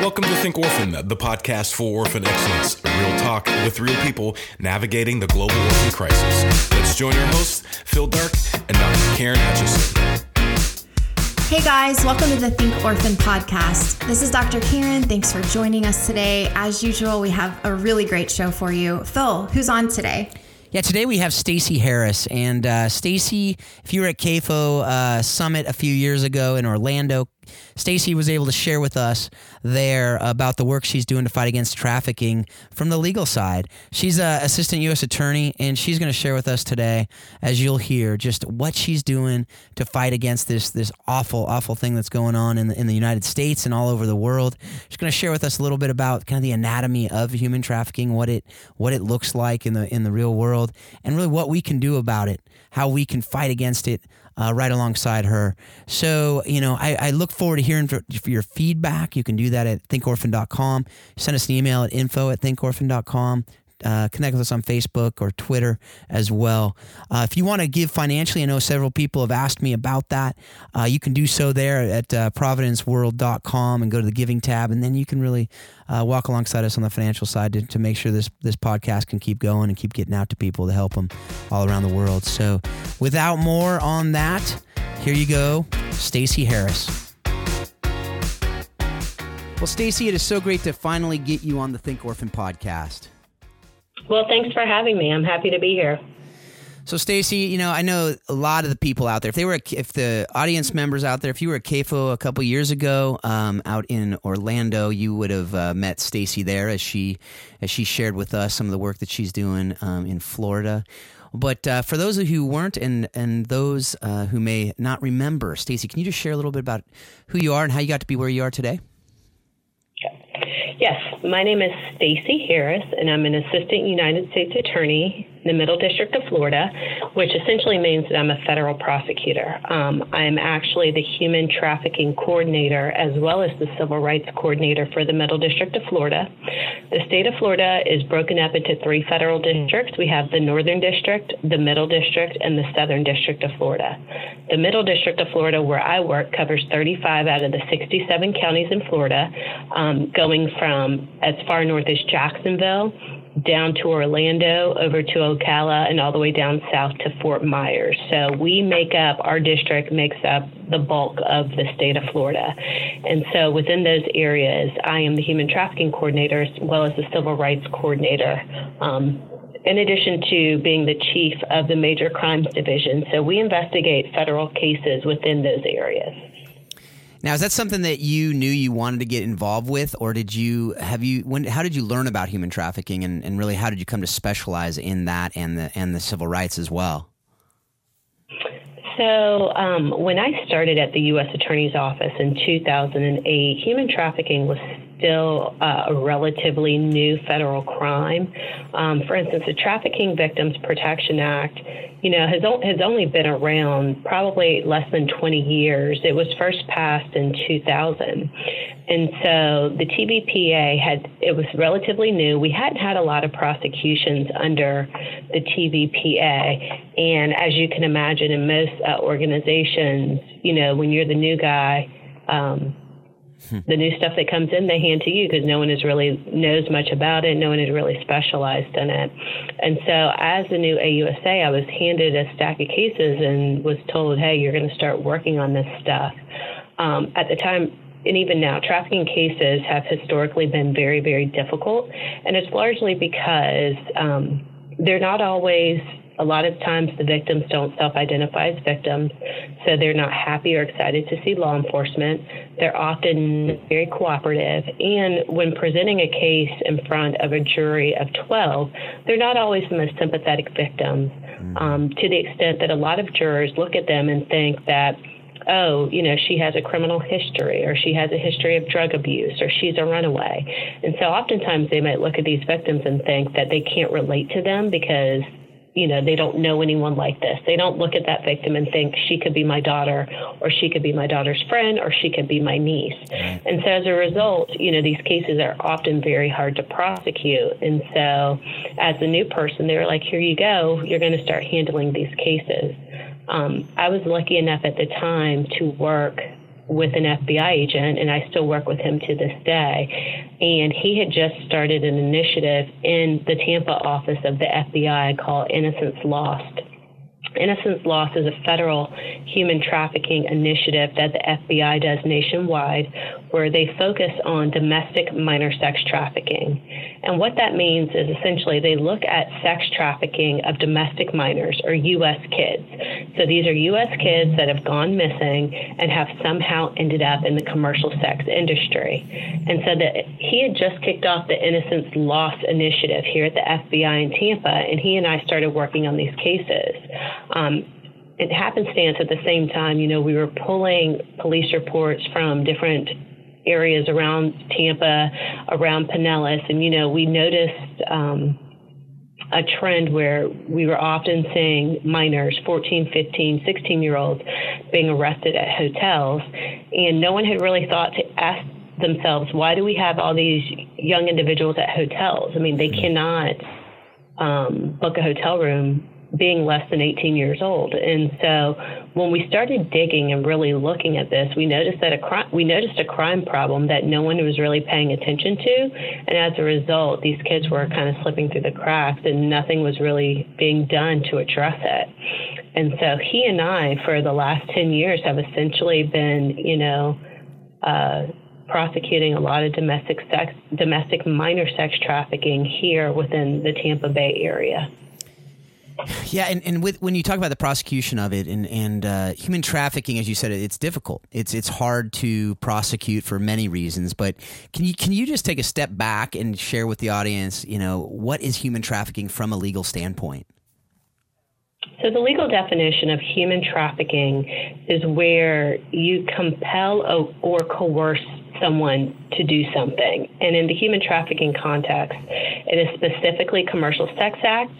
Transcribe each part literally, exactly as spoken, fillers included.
Welcome to Think Orphan, the podcast for orphan excellence. Real talk with real people navigating the global orphan crisis. Let's join your hosts, Phil Dark and Doctor Karen Hutchison. Hey guys, welcome to the Think Orphan podcast. This is Doctor Karen. Thanks for joining us today. As usual, we have a really great show for you. Phil, who's on today? Yeah, today we have Stacy Harris. And uh, Stacy, if you were at C A F O uh, Summit a few years ago in Orlando, Stacy was able to share with us there about the work she's doing to fight against trafficking from the legal side. She's an assistant U S attorney, and she's going to share with us today, as you'll hear, just what she's doing to fight against this this awful, awful thing that's going on in the, in the United States and all over the world. She's going to share with us a little bit about kind of the anatomy of human trafficking, what it what it looks like in the in the real world, and really what we can do about it, how we can fight against it. Uh, right alongside her. So, you know, I, I look forward to hearing for, for your feedback. You can do that at think orphan dot com. Send us an email at info at think orphan dot com. Uh, connect with us on Facebook or Twitter as well. Uh, if you want to give financially, I know several people have asked me about that. Uh, you can do so there at uh, Providence World dot com and go to the giving tab, and then you can really uh, walk alongside us on the financial side to, to make sure this, this podcast can keep going and keep getting out to people to help them all around the world. So without more on that, here you go, Stacy Harris. Well, Stacy, it is so great to finally get you on the Think Orphan podcast. Well, thanks for having me. I'm happy to be here. So, Stacy, you know, I know a lot of the people out there. If they were, if the audience members out there, if you were at C A F O a couple years ago, um, out in Orlando, you would have uh, met Stacy there as she, as she shared with us some of the work that she's doing um, in Florida. But uh, for those of you who weren't, and and those uh, who may not remember, Stacy, can you just share a little bit about who you are and how you got to be where you are today? Yes, my name is Stacy Harris, and I'm an assistant United States attorney in the Middle District of Florida, which essentially means that I'm a federal prosecutor. Um, I'm actually the human trafficking coordinator as well as the civil rights coordinator for the Middle District of Florida. The state of Florida is broken up into three federal districts. We have the Northern District, the Middle District, and the Southern District of Florida. The Middle District of Florida, where I work, covers thirty-five out of the sixty-seven counties in Florida, um, going from as far north as Jacksonville, down to Orlando, over to Ocala, and all the way down south to Fort Myers. So we make up, our district makes up the bulk of the state of Florida. And so within those areas, I am the human trafficking coordinator as well as the civil rights coordinator, um, in addition to being the chief of the major crimes division. So we investigate federal cases within those areas. Now, is that something that you knew you wanted to get involved with, or did you have you when how did you learn about human trafficking, and, and really how did you come to specialize in that and the and the civil rights as well? So um, when I started at the U S Attorney's Office in two thousand eight, human trafficking was still uh, a relatively new federal crime. Um, for instance, the Trafficking Victims Protection Act, you know, has, o- has only been around probably less than twenty years. It was first passed in two thousand. And so the T V P A had, it was relatively new. We hadn't had a lot of prosecutions under the T V P A. And as you can imagine, in most uh, organizations, you know, when you're the new guy, um, the new stuff that comes in, they hand to you because no one is really knows much about it. No one is really specialized in it. And so as the new A U S A, I was handed a stack of cases and was told, hey, you're going to start working on this stuff. Um, at the time, and even now, trafficking cases have historically been very, very difficult. And it's largely because um, they're not always... A lot of times the victims don't self-identify as victims, so they're not happy or excited to see law enforcement. They're often very cooperative. And when presenting a case in front of a jury of twelve, they're not always the most sympathetic victims, um, to the extent that a lot of jurors look at them and think that, oh, you know, she has a criminal history, or she has a history of drug abuse, or she's a runaway. And so oftentimes they might look at these victims and think that they can't relate to them because you know, they don't know anyone like this. They don't look at that victim and think she could be my daughter, or she could be my daughter's friend, or she could be my niece. And so as a result, you know, these cases are often very hard to prosecute. And so as a new person, they were like, here you go, you're going to start handling these cases. Um, I was lucky enough at the time to work with an F B I agent, and I still work with him to this day. And he had just started an initiative in the Tampa office of the F B I called Innocence Lost. Innocence Lost is a federal human trafficking initiative that the F B I does nationwide, where they focus on domestic minor sex trafficking. And what that means is essentially they look at sex trafficking of domestic minors or U S kids. So these are U S kids that have gone missing and have somehow ended up in the commercial sex industry. And so that he had just kicked off the Innocence Lost initiative here at the F B I in Tampa, and he and I started working on these cases. Um, it happenstance at the same time, you know, we were pulling police reports from different areas around Tampa, around Pinellas, and, you know, we noticed um, a trend where we were often seeing minors, fourteen, fifteen, sixteen-year-olds, being arrested at hotels, and no one had really thought to ask themselves, why do we have all these young individuals at hotels? I mean, they cannot um, book a hotel room being less than eighteen years old. And so when we started digging and really looking at this, we noticed that a crime, we noticed a crime problem that no one was really paying attention to. And as a result, these kids were kind of slipping through the cracks and nothing was really being done to address it. And so he and I, for the last ten years, have essentially been, you know, uh, prosecuting a lot of domestic sex, domestic minor sex trafficking here within the Tampa Bay area. Yeah, and, and with, when you talk about the prosecution of it and, and uh, human trafficking, as you said, it's difficult. It's it's hard to prosecute for many reasons. But can you can you just take a step back and share with the audience, you know, what is human trafficking from a legal standpoint? So the legal definition of human trafficking is where you compel or coerce someone to do something. And in the human trafficking context, it is specifically commercial sex acts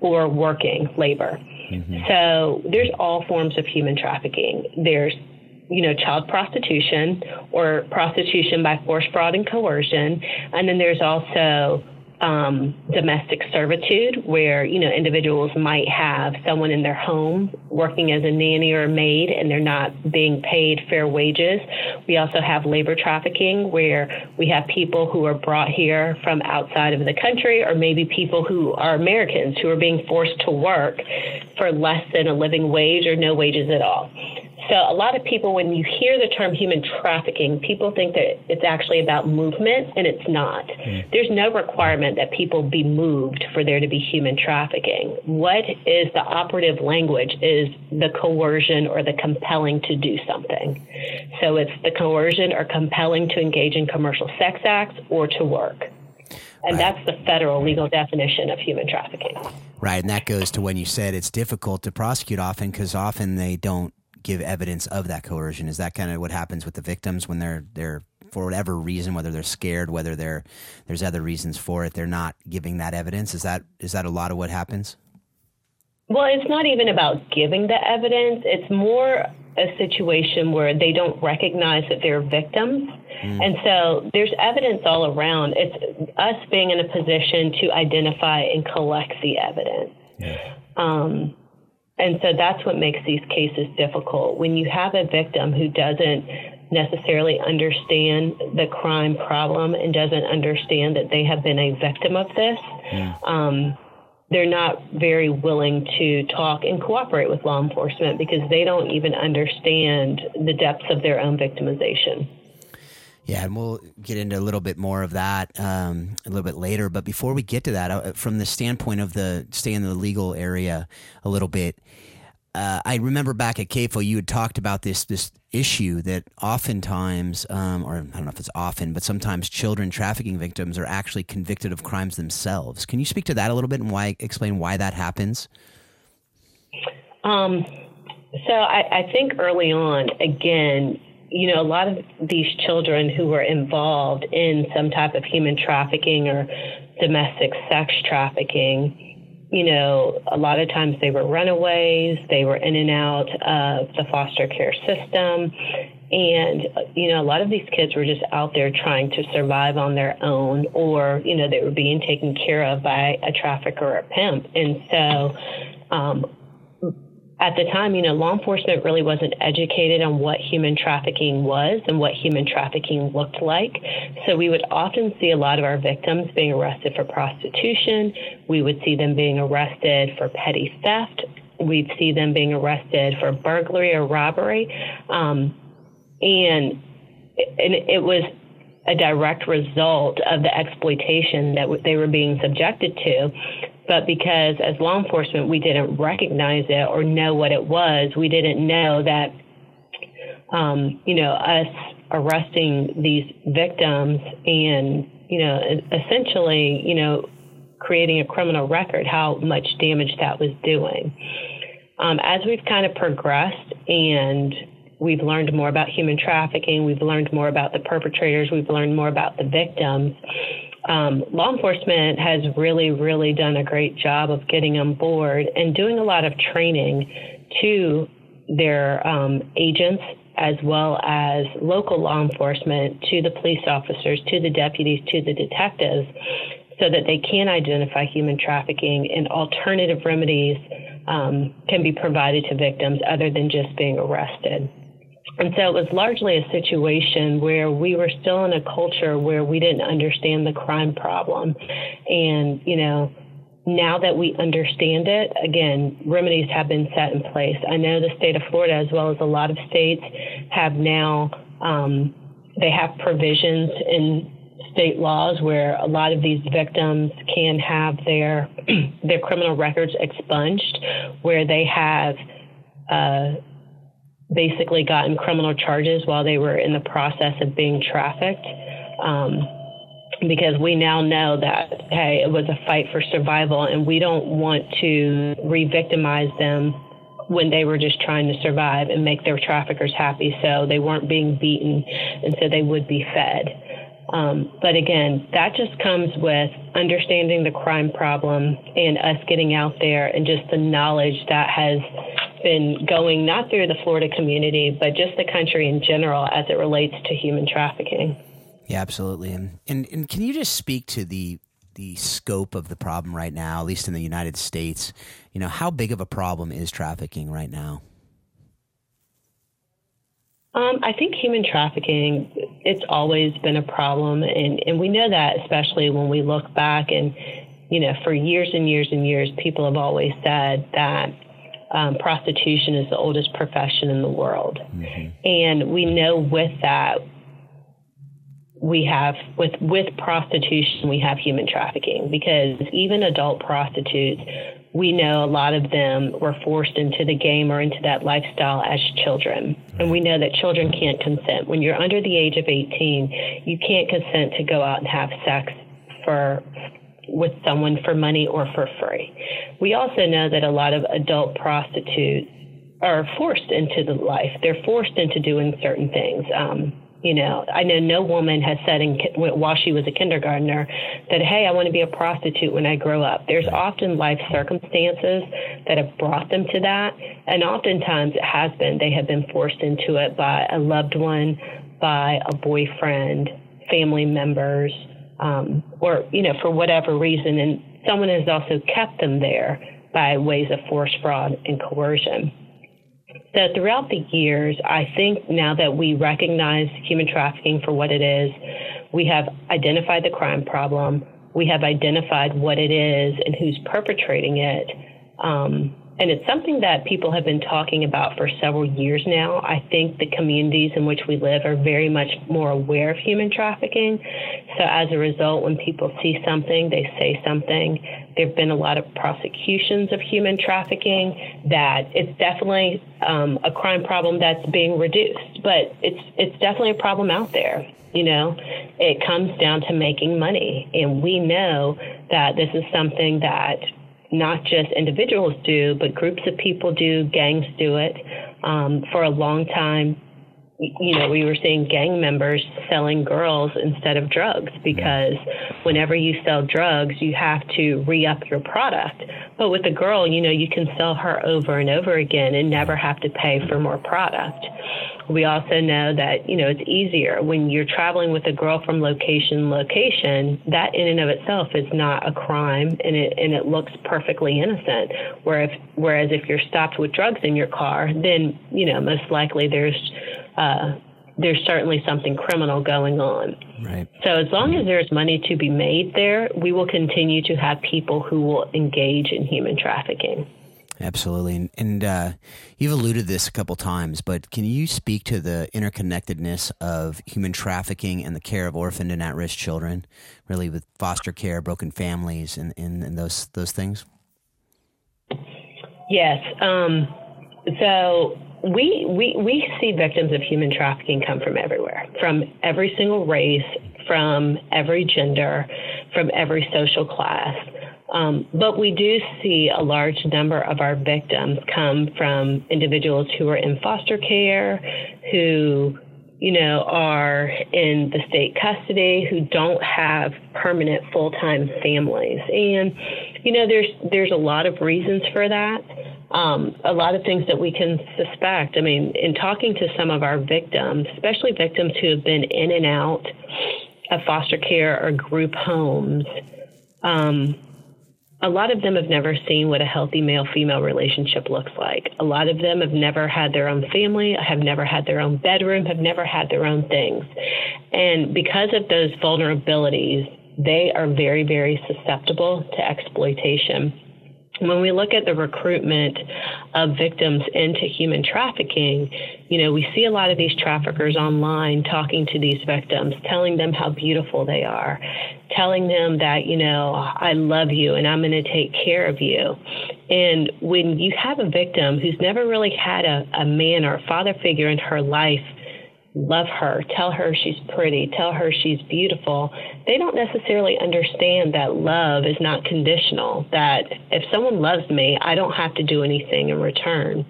or working labor. Mm-hmm. So there's all forms of human trafficking. There's, you know, child prostitution or prostitution by force, fraud, and coercion. And then there's also um, domestic servitude, where, you know, individuals might have someone in their home working as a nanny or a maid, and they're not being paid fair wages. We also have labor trafficking, where we have people who are brought here from outside of the country, or maybe people who are Americans who are being forced to work for less than a living wage or no wages at all. So a lot of people, when you hear the term human trafficking, people think that it's actually about movement, and it's not. Mm. There's no requirement that people be moved for there to be human trafficking. What is the operative language is the coercion or the compelling to do something. So it's the coercion or compelling to engage in commercial sex acts or to work. And right. That's the federal legal definition of human trafficking. Right, and that goes to when you said it's difficult to prosecute often because often they don't give evidence of that coercion. Is that kind of what happens with the victims when they're they're for whatever reason, whether they're scared, whether they're there's other reasons for it, they're not giving that evidence? Is that is that a lot of what happens? Well, it's not even about giving the evidence. It's more a situation where they don't recognize that they're victims. Mm. And so there's evidence all around. It's us being in a position to identify and collect the evidence. Yeah. Um, And so that's what makes these cases difficult. When you have a victim who doesn't necessarily understand the crime problem and doesn't understand that they have been a victim of this, yeah. um, they're not very willing to talk and cooperate with law enforcement because they don't even understand the depths of their own victimization. Yeah, and we'll get into a little bit more of that um, a little bit later. But before we get to that, from the standpoint of the stay in the legal area a little bit, uh, I remember back at C A F O, you had talked about this this issue that oftentimes, um, or I don't know if it's often, but sometimes children trafficking victims are actually convicted of crimes themselves. Can you speak to that a little bit and why explain why that happens? Um, so I, I think early on, again, you know, a lot of these children who were involved in some type of human trafficking or domestic sex trafficking, you know, a lot of times they were runaways, they were in and out of the foster care system. And, you know, a lot of these kids were just out there trying to survive on their own, or, you know, they were being taken care of by a trafficker or a pimp. And so, um, at the time, you know, law enforcement really wasn't educated on what human trafficking was and what human trafficking looked like. So we would often see a lot of our victims being arrested for prostitution. We would see them being arrested for petty theft. We'd see them being arrested for burglary or robbery. Um, and, and it was a direct result of the exploitation that they were being subjected to. But because as law enforcement, we didn't recognize it or know what it was, we didn't know that, um, you know, us arresting these victims and, you know, essentially, you know, creating a criminal record, how much damage that was doing. Um, as we've kind of progressed and we've learned more about human trafficking, we've learned more about the perpetrators, we've learned more about the victims, Um, law enforcement has really, really done a great job of getting on board and doing a lot of training to their um, agents, as well as local law enforcement, to the police officers, to the deputies, to the detectives, so that they can identify human trafficking and alternative remedies um, can be provided to victims other than just being arrested. And so it was largely a situation where we were still in a culture where we didn't understand the crime problem. And, you know, now that we understand it, again, remedies have been set in place. I know the state of Florida, as well as a lot of states, have now, um, they have provisions in state laws where a lot of these victims can have their, their criminal records expunged, where they have, uh, basically gotten criminal charges while they were in the process of being trafficked, um, because we now know that, hey, it was a fight for survival, and we don't want to re-victimize them when they were just trying to survive and make their traffickers happy so they weren't being beaten and so they would be fed. Um, but again, that just comes with understanding the crime problem and us getting out there and just the knowledge that has been going not through the Florida community, but just the country in general as it relates to human trafficking. Yeah, absolutely. And and, and can you just speak to the the scope of the problem right now, at least in the United States? You know, how big of a problem is trafficking right now? Um, I think human trafficking, it's always been a problem. And, and we know that, especially when we look back and, you know, for years and years and years, people have always said that um, prostitution is the oldest profession in the world. Mm-hmm. And we know with that, we have with, with prostitution, we have human trafficking, because even adult prostitutes, we know a lot of them were forced into the game or into that lifestyle as children. And we know that children can't consent. When you're under the age of eighteen, you can't consent to go out and have sex for with someone for money or for free. We also know that a lot of adult prostitutes are forced into the life. They're forced into doing certain things. Um, You know, I know no woman has said in, while she was a kindergartner that, hey, I want to be a prostitute when I grow up. There's often life circumstances that have brought them to that. And oftentimes it has been, they have been forced into it by a loved one, by a boyfriend, family members, um, or, you know, for whatever reason. And someone has also kept them there by ways of force, fraud, and coercion. So throughout the years, I think now that we recognize human trafficking for what it is, we have identified the crime problem, we have identified what it is and who's perpetrating it. Um, and it's something that people have been talking about for several years now. I think the communities in which we live are very much more aware of human trafficking. So as a result, when people see something, they say something. There have been a lot of prosecutions of human trafficking, that it's definitely um, a crime problem that's being reduced. But it's it's definitely a problem out there. You know, it comes down to making money. And we know that this is something that not just individuals do, but groups of people do, gangs do it. Um, for a long time, you know, we were seeing gang members selling girls instead of drugs, because whenever you sell drugs, you have to re-up your product. But with a girl, you know, you can sell her over and over again and never have to pay for more product. We also know that, you know, it's easier when you're traveling with a girl from location to location. That in and of itself is not a crime, and it and it looks perfectly innocent. Whereas, whereas if you're stopped with drugs in your car, then, you know, most likely there's uh, there's certainly something criminal going on. Right. So as long as there's money to be made there, we will continue to have people who will engage in human trafficking. Absolutely. And, and uh, you've alluded to this a couple times, but can you speak to the interconnectedness of human trafficking and the care of orphaned and at-risk children, really with foster care, broken families, and, and, and those those things? Yes. Um, so we, we, we see victims of human trafficking come from everywhere, from every single race, from every gender, from every social class. Um, but we do see a large number of our victims come from individuals who are in foster care, who, you know, are in the state custody, who don't have permanent full-time families. And, you know, there's there's a lot of reasons for that. Um, a lot of things that we can suspect. I mean, in talking to some of our victims, especially victims who have been in and out of foster care or group homes, um, a lot of them have never seen what a healthy male-female relationship looks like. A lot of them have never had their own family, have never had their own bedroom, have never had their own things. And because of those vulnerabilities, they are very, very susceptible to exploitation. When we look at the recruitment of victims into human trafficking, you know, we see a lot of these traffickers online talking to these victims, telling them how beautiful they are, telling them that, you know, I love you and I'm going to take care of you. And when you have a victim who's never really had a, a man or a father figure in her life love her, tell her she's pretty, tell her she's beautiful, they don't necessarily understand that love is not conditional, that if someone loves me, I don't have to do anything in return.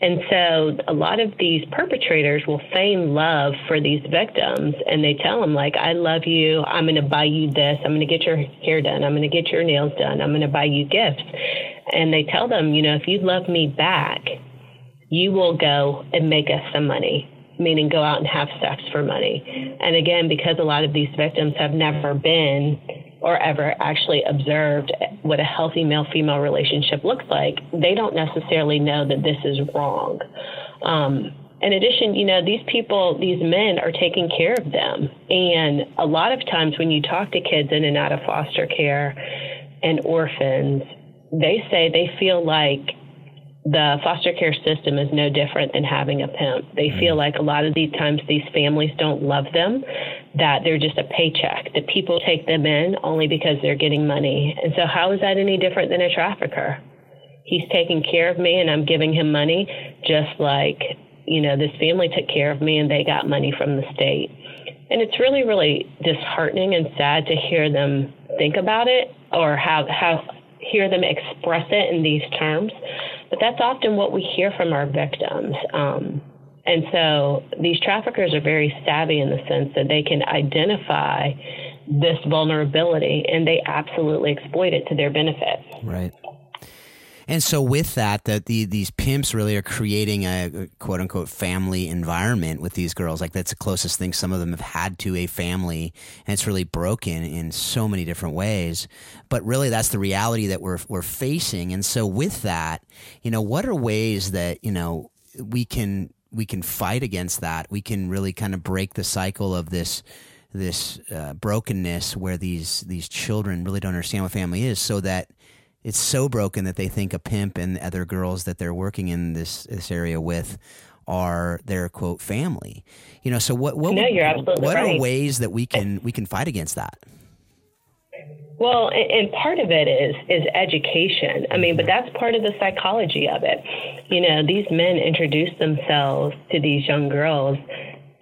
And so a lot of these perpetrators will feign love for these victims, and they tell them, like, I love you, I'm going to buy you this, I'm going to get your hair done, I'm going to get your nails done, I'm going to buy you gifts. And they tell them, you know, if you love me back, you will go and make us some money, meaning go out and have sex for money. And again, because a lot of these victims have never been or ever actually observed what a healthy male-female relationship looks like, they don't necessarily know that this is wrong. Um, in addition, you know, these people, these men are taking care of them. And a lot of times when you talk to kids in and out of foster care and orphans, they say they feel like the foster care system is no different than having a pimp. They feel like a lot of these times these families don't love them, that they're just a paycheck, that people take them in only because they're getting money. And so how is that any different than a trafficker? He's taking care of me and I'm giving him money, just like, you know, this family took care of me and they got money from the state. And it's really, really disheartening and sad to hear them think about it, or how, how hear them express it in these terms. But that's often what we hear from our victims. Um, and so these traffickers are very savvy in the sense that they can identify this vulnerability, and they absolutely exploit it to their benefit. Right. And so with that, that the, these pimps really are creating a quote unquote family environment with these girls. Like, that's the closest thing some of them have had to a family, and it's really broken in so many different ways. But really, that's the reality that we're, we're facing. And so with that, you know, what are ways that, you know, we can, we can fight against that? We can really kind of break the cycle of this, this uh, brokenness where these, these children really don't understand what family is, so that it's so broken that they think a pimp and the other girls that they're working in this, this area with are their quote family, you know. So what what no, you're absolutely what right. are ways that we can we can fight against that? Well, and part of it is is education. I mean, but that's part of the psychology of it. You know, these men introduce themselves to these young girls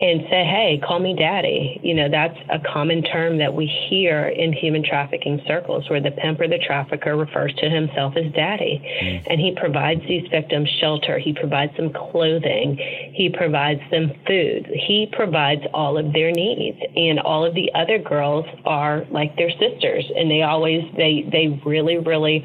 and say, hey, call me daddy. You know, that's a common term that we hear in human trafficking circles, where the pimp or the trafficker refers to himself as daddy. Mm. And he provides these victims shelter. He provides them clothing. He provides them food. He provides all of their needs. And all of the other girls are like their sisters. And they always, they, they really, really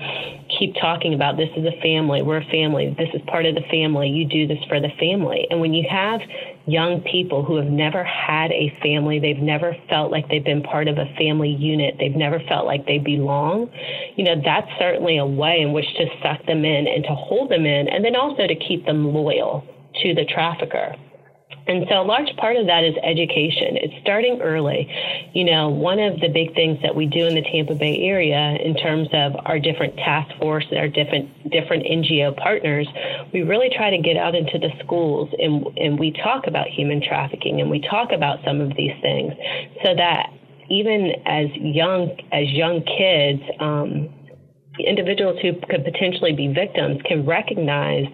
keep talking about, this is a family. We're a family. This is part of the family. You do this for the family. And when you have young people who have never had a family, they've never felt like they've been part of a family unit, they've never felt like they belong, you know, that's certainly a way in which to suck them in and to hold them in, and then also to keep them loyal to the trafficker. And so a large part of that is education. It's starting early. You know, one of the big things that we do in the Tampa Bay area in terms of our different task force and our different different N G O partners, we really try to get out into the schools and, and we talk about human trafficking and we talk about some of these things so that even as young, as young kids, um, individuals who could potentially be victims can recognize,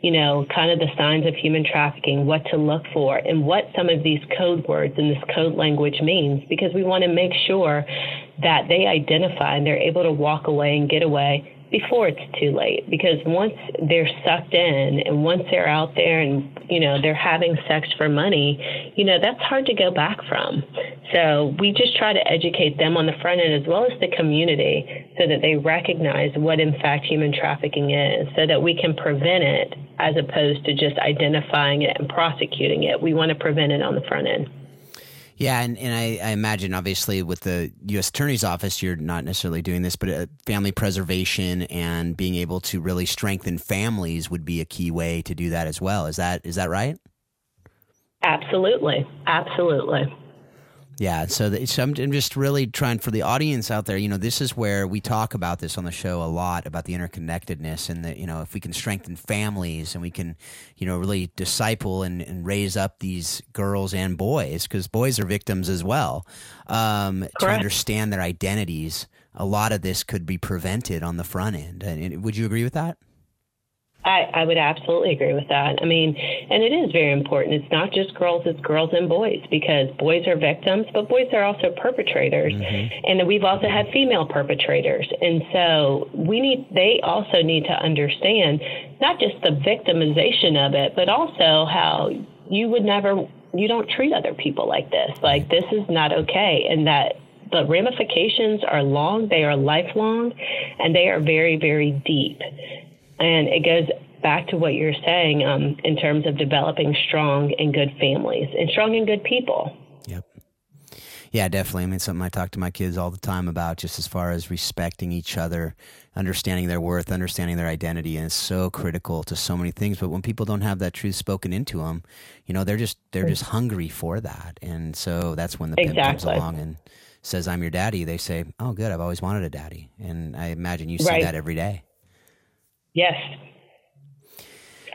you know, kind of the signs of human trafficking, what to look for, and what some of these code words and this code language means, because we want to make sure that they identify and they're able to walk away and get away before it's too late. Because once they're sucked in and once they're out there and, you know, they're having sex for money, you know, that's hard to go back from. So we just try to educate them on the front end as well as the community so that they recognize what, in fact, human trafficking is, so that we can prevent it as opposed to just identifying it and prosecuting it. We want to prevent it on the front end. Yeah, and, and I, I imagine, obviously, with the U S Attorney's Office, you're not necessarily doing this, but uh, family preservation and being able to really strengthen families would be a key way to do that as well. Is that is that right? Absolutely. Absolutely. Yeah, so, the, so I'm, I'm just really trying, for the audience out there, you know, this is where we talk about this on the show a lot, about the interconnectedness and that, you know, if we can strengthen families and we can, you know, really disciple and, and raise up these girls and boys, because boys are victims as well, um, to understand their identities, a lot of this could be prevented on the front end. And would you agree with that? I, I would absolutely agree with that. I mean, and it is very important. It's not just girls, it's girls and boys, because boys are victims, but boys are also perpetrators. Mm-hmm. And we've also had female perpetrators. And so we need, they also need to understand not just the victimization of it, but also how you would never, you don't treat other people like this. Like, this is not okay. And that the ramifications are long, they are lifelong, and they are very, very deep. And it goes back to what you're saying um, in terms of developing strong and good families and strong and good people. Yep. Yeah, definitely. I mean, something I talk to my kids all the time about, just as far as respecting each other, understanding their worth, understanding their identity. And it's so critical to so many things. But when people don't have that truth spoken into them, you know, they're just they're just hungry for that. And so that's when the pimp comes along and says, I'm your daddy. They say, oh, good. I've always wanted a daddy. And I imagine you see right. that every day. Yes,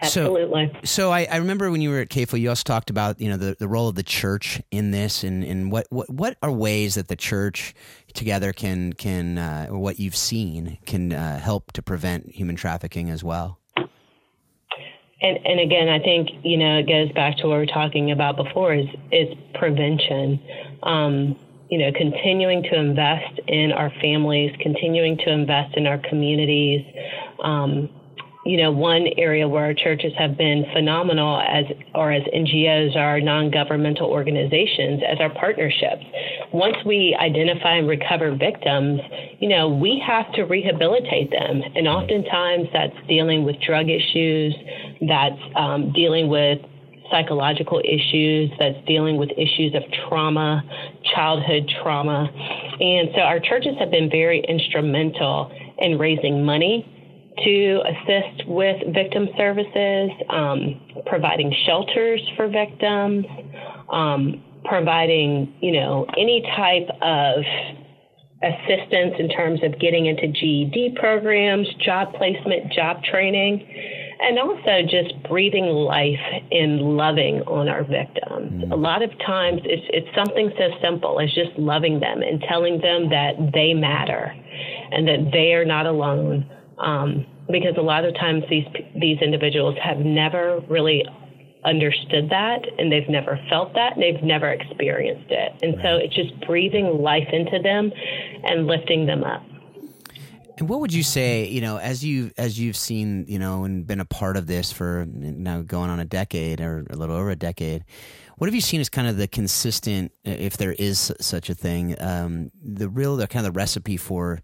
absolutely. So, so I, I remember when you were at C A F O, you also talked about, you know, the, the role of the church in this, and, and what, what what are ways that the church together can, can uh, or what you've seen, can uh, help to prevent human trafficking as well? And, and again, I think, you know, it goes back to what we were talking about before is, is prevention. Um You know, continuing to invest in our families, continuing to invest in our communities. Um, you know, one area where our churches have been phenomenal as, or as N G Os, our non-governmental organizations, as our partnerships. Once we identify and recover victims, you know, we have to rehabilitate them. And oftentimes that's dealing with drug issues, that's um, dealing with psychological issues, that's dealing with issues of trauma, childhood trauma. And so our churches have been very instrumental in raising money to assist with victim services, um, providing shelters for victims, um, providing, you know, any type of assistance in terms of getting into G E D programs, job placement, job training. And also just breathing life and loving on our victims. Mm. A lot of times it's, it's something so simple as just loving them and telling them that they matter and that they are not alone. Um, because a lot of times these, these individuals have never really understood that, and they've never felt that, and they've never experienced it. And right. so it's just breathing life into them and lifting them up. And what would you say, you know, as you as you've seen, you know, and been a part of this for now going on a decade or a little over a decade, what have you seen as kind of the consistent, if there is such a thing, um, the real the kind of the recipe for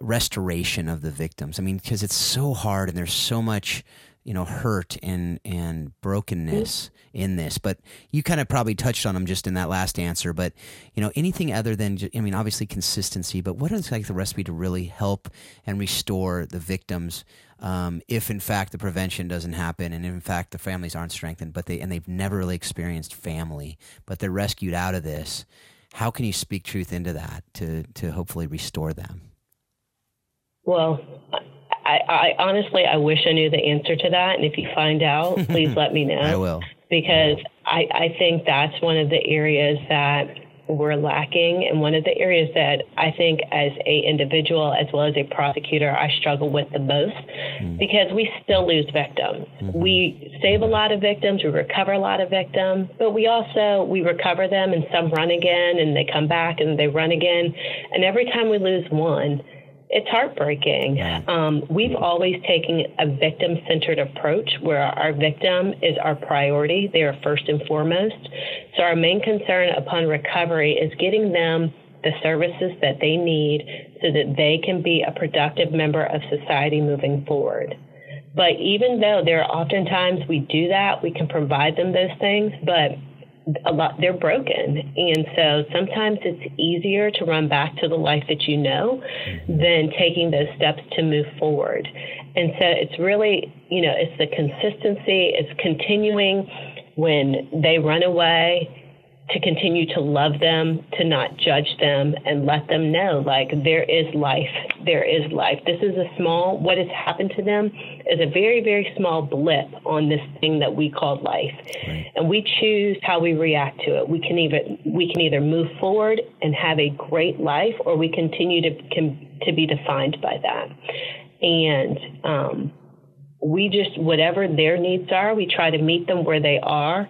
restoration of the victims? I mean, because it's so hard and there's so much, you know, hurt and and brokenness in this. But you kind of probably touched on them just in that last answer. But, you know, anything other than, I mean, obviously consistency, but what is like the recipe to really help and restore the victims um, if, in fact, the prevention doesn't happen and, in fact, the families aren't strengthened, but they and they've never really experienced family, but they're rescued out of this? How can you speak truth into that to to hopefully restore them? Well, I, I honestly, I wish I knew the answer to that. And if you find out, please let me know. I will. Because I, I think that's one of the areas that we're lacking. And one of the areas that I think as a individual, as well as a prosecutor, I struggle with the most mm. because we still lose victims. Mm-hmm. We save a lot of victims. We recover a lot of victims, but we also, we recover them and some run again and they come back and they run again. And every time we lose one, it's heartbreaking. Um, we've always taken a victim-centered approach where our victim is our priority. They are first and foremost. So our main concern upon recovery is getting them the services that they need so that they can be a productive member of society moving forward. But even though there are oftentimes we do that, we can provide them those things, but a lot, they're broken. And so sometimes it's easier to run back to the life that you know than taking those steps to move forward. And so it's really, you know, it's the consistency, it's continuing when they run away to continue to love them, to not judge them, and let them know, like, there is life. There is life. This is a small, what has happened to them is a very, very small blip on this thing that we call life. Right. And we choose how we react to it. We can even, we can either move forward and have a great life, or we continue to, can, to be defined by that. And, um, we just, whatever their needs are, we try to meet them where they are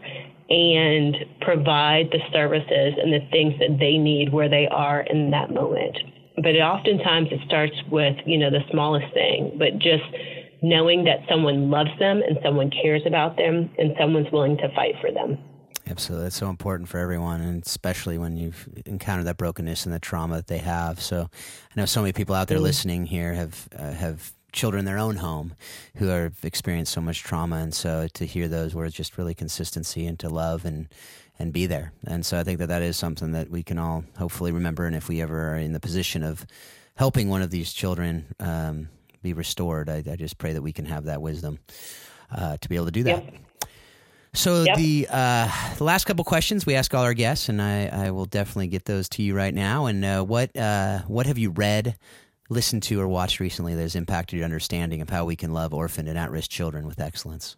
and provide the services and the things that they need where they are in that moment. But it, oftentimes it starts with, you know, the smallest thing, but just knowing that someone loves them and someone cares about them and someone's willing to fight for them. Absolutely. That's so important for everyone, and especially when you've encountered that brokenness and the trauma that they have. So I know so many people out there mm-hmm. listening here have uh, have children in their own home who have experienced so much trauma. And so to hear those words, just really consistency and to love and, and be there. And so I think that that is something that we can all hopefully remember. And if we ever are in the position of helping one of these children um, be restored, I, I just pray that we can have that wisdom uh, to be able to do that. Yep. So yep. the, uh, the last couple questions we ask all our guests, and I, I will definitely get those to you right now. And uh, what, uh, what have you read, listened to, or watched recently that has impacted your understanding of how we can love orphaned and at-risk children with excellence?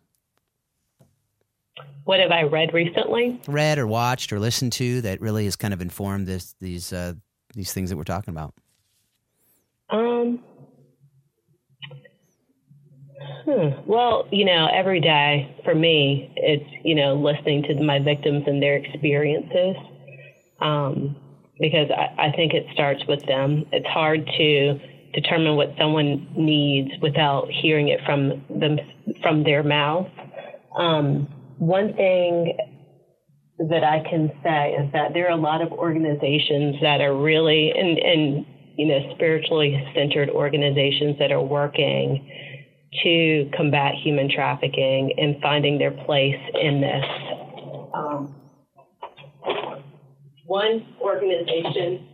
What have I read recently? Read or watched or listened to that really has kind of informed this, these uh, these things that we're talking about? Um. Hmm. Well, you know, every day for me, it's, you know, listening to my victims and their experiences. Um. Because I, I think it starts with them. It's hard to determine what someone needs without hearing it from them, from their mouth. Um, one thing that I can say is that there are a lot of organizations that are really, and, and you know, spiritually centered organizations that are working to combat human trafficking and finding their place in this. Um, One organization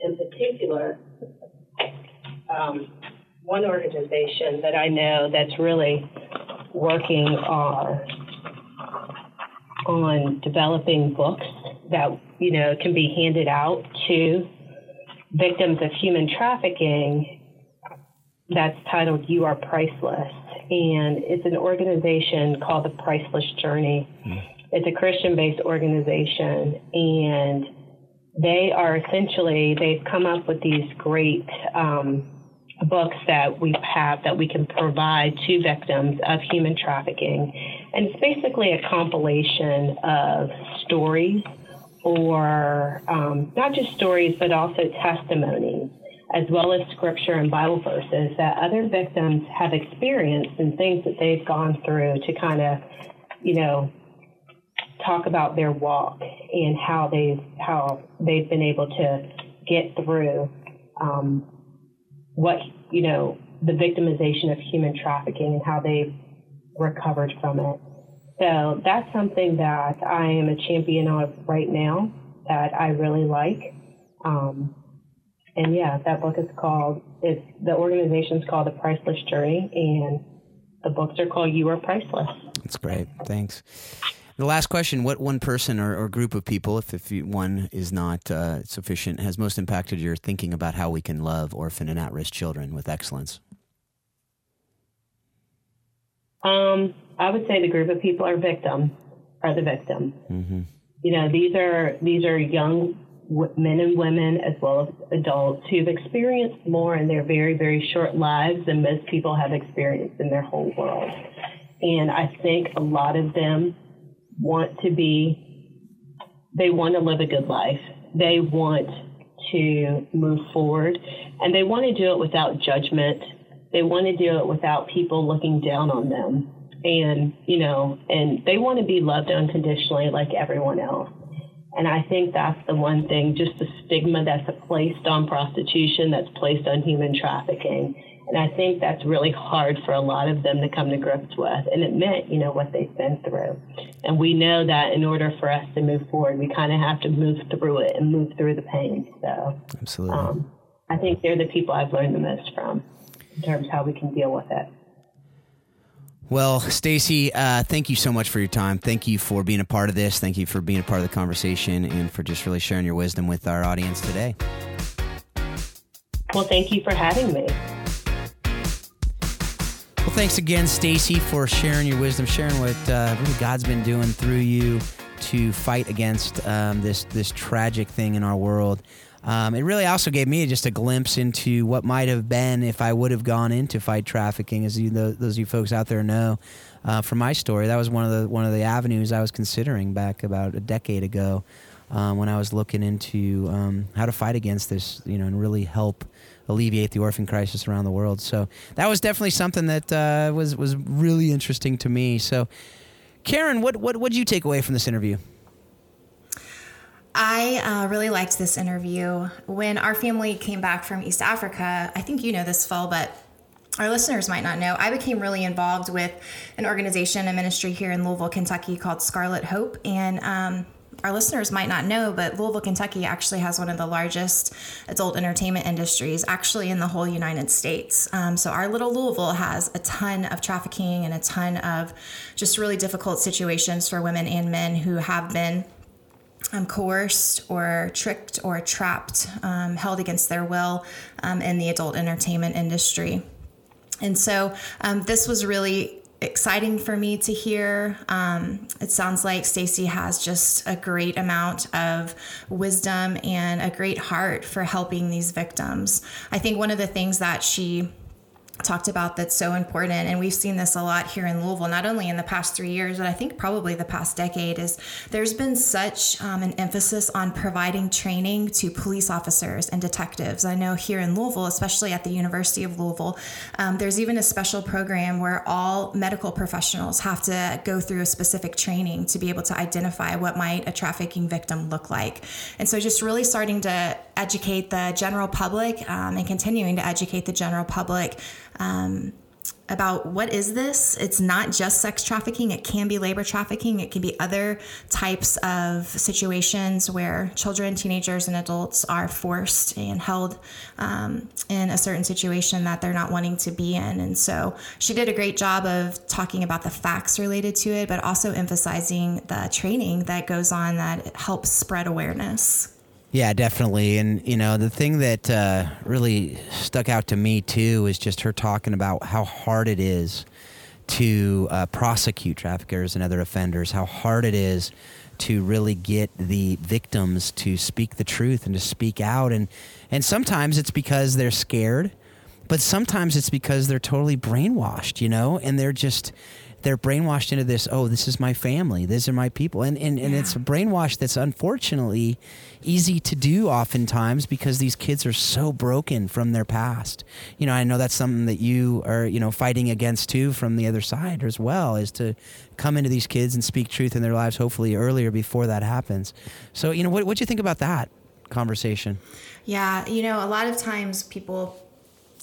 in particular, um, one organization that I know that's really working on, on developing books that, you know, can be handed out to victims of human trafficking, that's titled You Are Priceless. And it's an organization called The Priceless Journey. Mm. It's a Christian-based organization, and they are essentially, they've come up with these great um, books that we have that we can provide to victims of human trafficking. And it's basically a compilation of stories or um, not just stories, but also testimonies, as well as scripture and Bible verses that other victims have experienced and things that they've gone through to kind of, you know, talk about their walk and how they've, how they've been able to get through um, what, you know, the victimization of human trafficking and how they've recovered from it. So that's something that I am a champion of right now that I really like. Um, and yeah, that book is called, it's, the organization's called The Priceless Journey, and the books are called You Are Priceless. That's great. Thanks. The last question, what one person or, or group of people, if, if you, one is not uh, sufficient, has most impacted your thinking about how we can love orphan and at-risk children with excellence? Um, I would say the group of people are victim, are the victim. Mm-hmm. You know, these are these are young w- men and women as well as adults who've experienced more in their very, very short lives than most people have experienced in their whole world. And I think a lot of them want to be, they want to live a good life. They want to move forward, and they want to do it without judgment. They want to do it without people looking down on them. And, you know, and they want to be loved unconditionally like everyone else. And I think that's the one thing, just the stigma that's placed on prostitution, that's placed on human trafficking. And I think that's really hard for a lot of them to come to grips with and admit, you know, what they've been through. And we know that in order for us to move forward, we kind of have to move through it and move through the pain. So absolutely, um, I think they're the people I've learned the most from in terms of how we can deal with it. Well, Stacy, uh, thank you so much for your time. Thank you for being a part of this. Thank you for being a part of the conversation and for just really sharing your wisdom with our audience today. Well, thank you for having me. Well, thanks again, Stacy, for sharing your wisdom, sharing what uh, really God's been doing through you to fight against um, this this tragic thing in our world. Um, it really also gave me just a glimpse into what might have been if I would have gone into fight trafficking, as you, those, those of you folks out there know. Uh, from my story, that was one of the one of the avenues I was considering back about a decade ago um, when I was looking into um, how to fight against this, you know, and really help alleviate the orphan crisis around the world. So that was definitely something that uh, was was really interesting to me. So, Karen, what what what did you take away from this interview? I uh, really liked this interview. When our family came back from East Africa, I think you know this, Phil, but our listeners might not know, I became really involved with an organization, a ministry here in Louisville, Kentucky called Scarlet Hope. And um, our listeners might not know, but Louisville, Kentucky actually has one of the largest adult entertainment industries actually in the whole United States. Um, so our little Louisville has a ton of trafficking and a ton of just really difficult situations for women and men who have been Um, coerced or tricked or trapped, um, held against their will um, in the adult entertainment industry. And so um, this was really exciting for me to hear. Um, it sounds like Stacy has just a great amount of wisdom and a great heart for helping these victims. I think one of the things that she talked about that's so important, and we've seen this a lot here in Louisville, not only in the past three years, but I think probably the past decade, is there's been such um, an emphasis on providing training to police officers and detectives. I know here in Louisville, especially at the University of Louisville, um, there's even a special program where all medical professionals have to go through a specific training to be able to identify what might a trafficking victim look like. And so just really starting to educate the general public um, and continuing to educate the general public Um, about what is this. It's not just sex trafficking. It can be labor trafficking. It can be other types of situations where children, teenagers, and adults are forced and held um, in a certain situation that they're not wanting to be in. And so she did a great job of talking about the facts related to it, but also emphasizing the training that goes on that helps spread awareness. Yeah, definitely. And, you know, the thing that uh, really stuck out to me, too, is just her talking about how hard it is to uh, prosecute traffickers and other offenders, how hard it is to really get the victims to speak the truth and to speak out. And, and sometimes it's because they're scared, but sometimes it's because they're totally brainwashed, you know, and they're just... they're brainwashed into this, oh, this is my family, these are my people. And and, and yeah. it's a brainwash that's unfortunately easy to do oftentimes because these kids are so broken from their past. You know, I know that's something that you are, you know, fighting against too from the other side as well, is to come into these kids and speak truth in their lives, hopefully earlier before that happens. So, you know, what what do you think about that conversation? Yeah, you know, a lot of times people...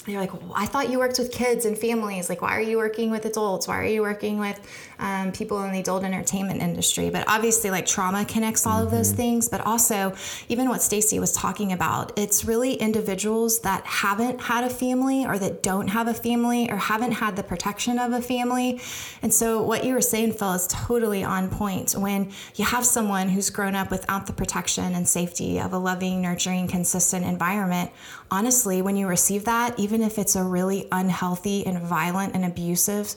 You're like, well, I thought you worked with kids and families. Like, why are you working with adults? Why are you working with um, people in the adult entertainment industry? But obviously, like, trauma connects all mm-hmm. of those things. But also, even what Stacy was talking about, it's really individuals that haven't had a family or that don't have a family or haven't had the protection of a family. And so what you were saying, Phil, is totally on point. When you have someone who's grown up without the protection and safety of a loving, nurturing, consistent environment, honestly, when you receive that, even even if it's a really unhealthy and violent and abusive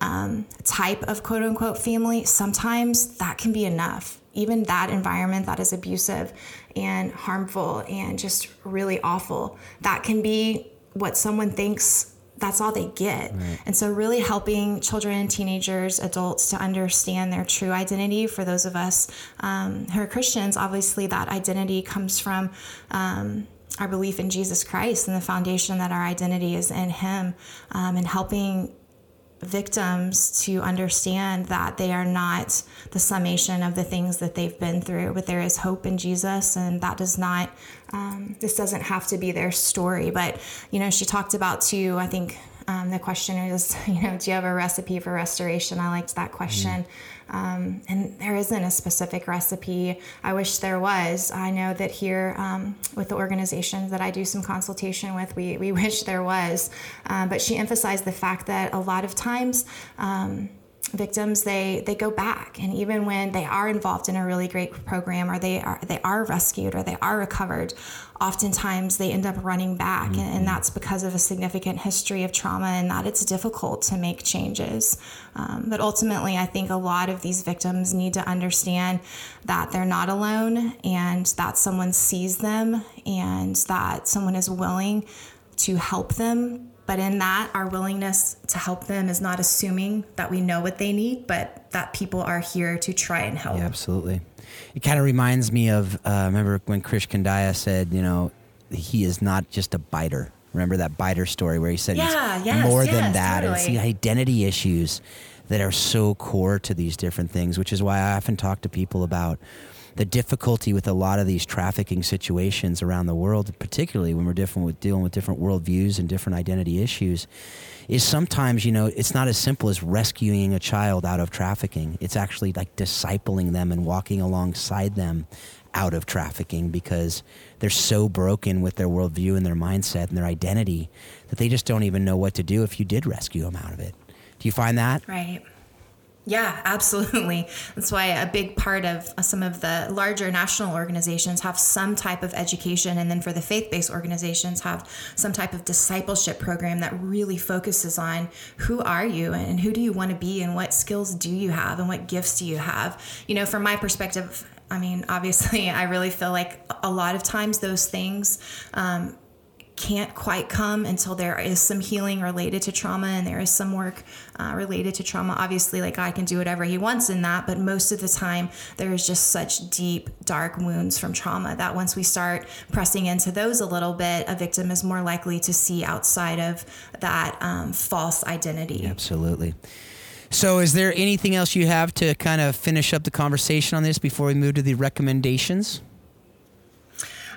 um, type of quote unquote family, sometimes that can be enough. Even that environment that is abusive and harmful and just really awful, that can be what someone thinks that's all they get. Right. And so really helping children, teenagers, adults to understand their true identity. For those of us um, who are Christians, obviously that identity comes from um, our belief in Jesus Christ and the foundation that our identity is in him, um, and helping victims to understand that they are not the summation of the things that they've been through, but there is hope in Jesus. And that does not, um, this doesn't have to be their story. But, you know, she talked about too, I think, um, the question is, you know, do you have a recipe for restoration? I liked that question. Mm-hmm. Um, and there isn't a specific recipe. I wish there was. I know that here um, with the organizations that I do some consultation with, we, we wish there was. Uh, but she emphasized the fact that a lot of times um, victims, they, they go back. And even when they are involved in a really great program or they are, they are rescued or they are recovered, oftentimes they end up running back, mm-hmm. and, and that's because of a significant history of trauma and that it's difficult to make changes. Um, but ultimately, I think a lot of these victims need to understand that they're not alone and that someone sees them and that someone is willing to help them. But in that, our willingness to help them is not assuming that we know what they need, but that people are here to try and help. Yeah, absolutely. It kind of reminds me of, uh, remember when Krish Kandaya said, you know, he is not just a biter. Remember that biter story where he said yeah, he's yes, more yes, than that. Totally. And it's the identity issues that are so core to these different things, which is why I often talk to people about the difficulty with a lot of these trafficking situations around the world, particularly when we're different with dealing with different worldviews and different identity issues, is sometimes, you know, it's not as simple as rescuing a child out of trafficking. It's actually like discipling them and walking alongside them out of trafficking because they're so broken with their worldview and their mindset and their identity that they just don't even know what to do if you did rescue them out of it. Do you find that? Right. Yeah, absolutely. That's why a big part of some of the larger national organizations have some type of education. And then for the faith-based organizations have some type of discipleship program that really focuses on who are you and who do you want to be and what skills do you have and what gifts do you have? You know, from my perspective, I mean, obviously, I really feel like a lot of times those things, um, can't quite come until there is some healing related to trauma and there is some work uh, related to trauma. Obviously, like God can do whatever he wants in that, but most of the time there is just such deep, dark wounds from trauma that once we start pressing into those a little bit, a victim is more likely to see outside of that um, false identity. Absolutely. So is there anything else you have to kind of finish up the conversation on this before we move to the recommendations?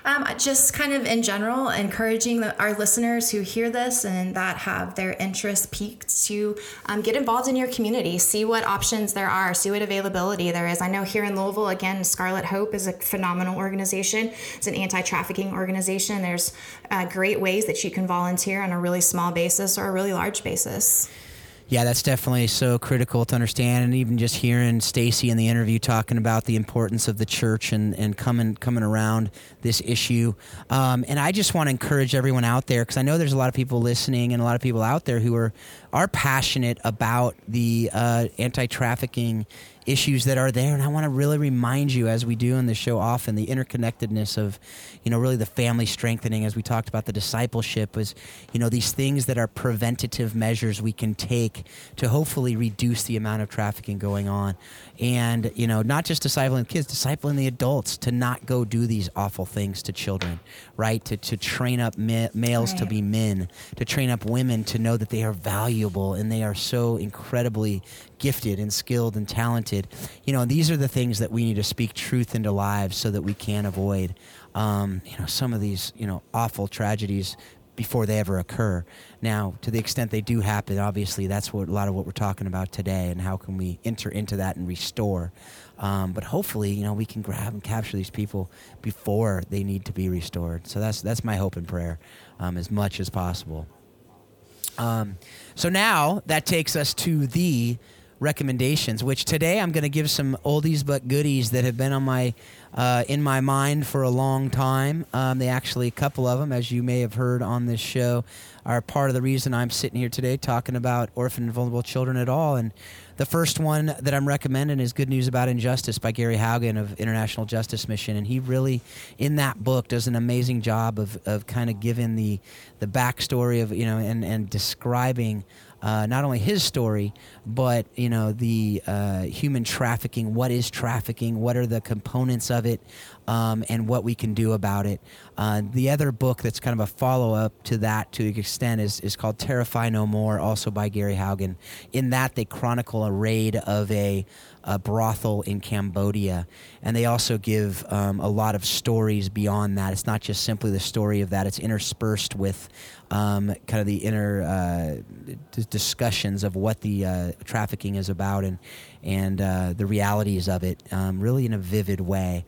Um, just kind of in general, encouraging the, our listeners who hear this and that have their interest piqued to um, get involved in your community, see what options there are, see what availability there is. I know here in Louisville, again, Scarlet Hope is a phenomenal organization. It's an anti-trafficking organization. There's uh, great ways that you can volunteer on a really small basis or a really large basis. Yeah, that's definitely so critical to understand. And even just hearing Stacy in the interview talking about the importance of the church and, and coming coming around this issue. Um, and I just want to encourage everyone out there, because I know there's a lot of people listening and a lot of people out there who are, are passionate about the uh, anti-trafficking issues that are there. And I want to really remind you, as we do on the show often, the interconnectedness of, you know, really the family strengthening, as we talked about the discipleship, was, you know, these things that are preventative measures we can take to hopefully reduce the amount of trafficking going on. And, you know, not just discipling kids, discipling the adults to not go do these awful things to children, right? To to train up ma- males right. to be men, to train up women to know that they are valuable and they are so incredibly gifted and skilled and talented. You know, these are the things that we need to speak truth into lives so that we can avoid, um, you know, some of these, you know, awful tragedies before they ever occur. Now, to the extent they do happen, obviously that's what a lot of what we're talking about today, and how can we enter into that and restore. Um, but hopefully, you know, we can grab and capture these people before they need to be restored. So that's that's my hope and prayer, um, as much as possible. Um, so now that takes us to the recommendations, which today I'm going to give some oldies but goodies that have been on my uh, in my mind for a long time. Um, they actually, a couple of them, as you may have heard on this show, are part of the reason I'm sitting here today talking about orphan and vulnerable children at all. And the first one that I'm recommending is Good News About Injustice by Gary Haugen of International Justice Mission. And he really, in that book, does an amazing job of, of kind of giving the, the backstory of, you know, and, and describing Uh, not only his story, but, you know, the uh, human trafficking. What is trafficking? What are the components of it? Um, and what we can do about it. Uh, the other book that's kind of a follow-up to that, to an extent, is, is called Terrify No More, also by Gary Haugen. In that, they chronicle a raid of a, a brothel in Cambodia. And they also give um, a lot of stories beyond that. It's not just simply the story of that. It's interspersed with um, kind of the inner uh, d- discussions of what the uh, trafficking is about and, and uh, the realities of it, um, really in a vivid way.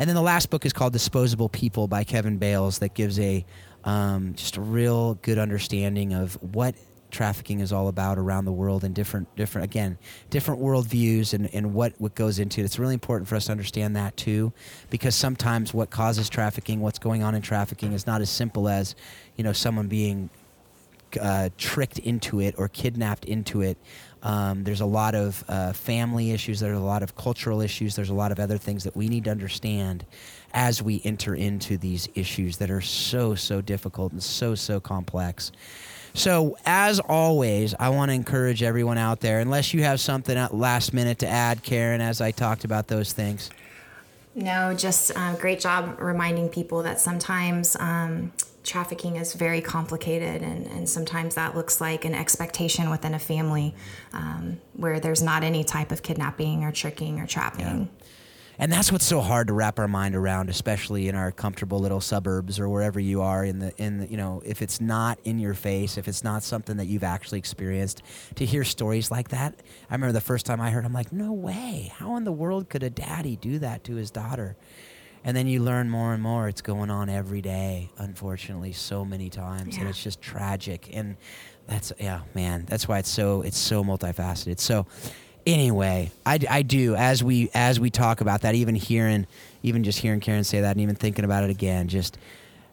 And then the last book is called Disposable People by Kevin Bales, that gives a um, just a real good understanding of what trafficking is all about around the world, and different, different again, different worldviews, and, and what, what goes into it. It's really important for us to understand that too, because sometimes what causes trafficking, what's going on in trafficking, is not as simple as, you know, someone being uh, tricked into it or kidnapped into it. Um, there's a lot of uh, family issues. There's a lot of cultural issues. There's a lot of other things that we need to understand as we enter into these issues that are so, so difficult and so, so complex. So as always, I want to encourage everyone out there, unless you have something at last minute to add, Karen, as I talked about those things. No, just a uh, great job reminding people that sometimes um, trafficking is very complicated, and, and sometimes that looks like an expectation within a family um, where there's not any type of kidnapping or tricking or trapping. Yeah. And that's what's so hard to wrap our mind around, especially in our comfortable little suburbs or wherever you are in the, in the, you know, if it's not in your face, if it's not something that you've actually experienced, to hear stories like that. I remember the first time I heard, I'm like, no way, how in the world could a daddy do that to his daughter? And then you learn more and more. It's going on every day, unfortunately, so many times. Yeah. And it's just tragic. And that's, yeah, man, that's why it's so, it's so multifaceted. So, anyway, I, I do, as we as we talk about that, even hearing, even just hearing Karen say that, and even thinking about it again, just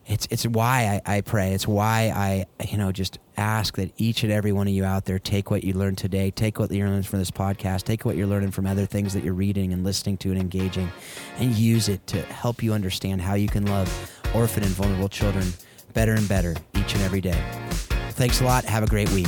it's it's why I, I pray. It's why I, you know, just ask that each and every one of you out there take what you learned today, take what you're learning from this podcast, take what you're learning from other things that you're reading and listening to and engaging, and use it to help you understand how you can love orphan and vulnerable children better and better each and every day. Thanks a lot. Have a great week.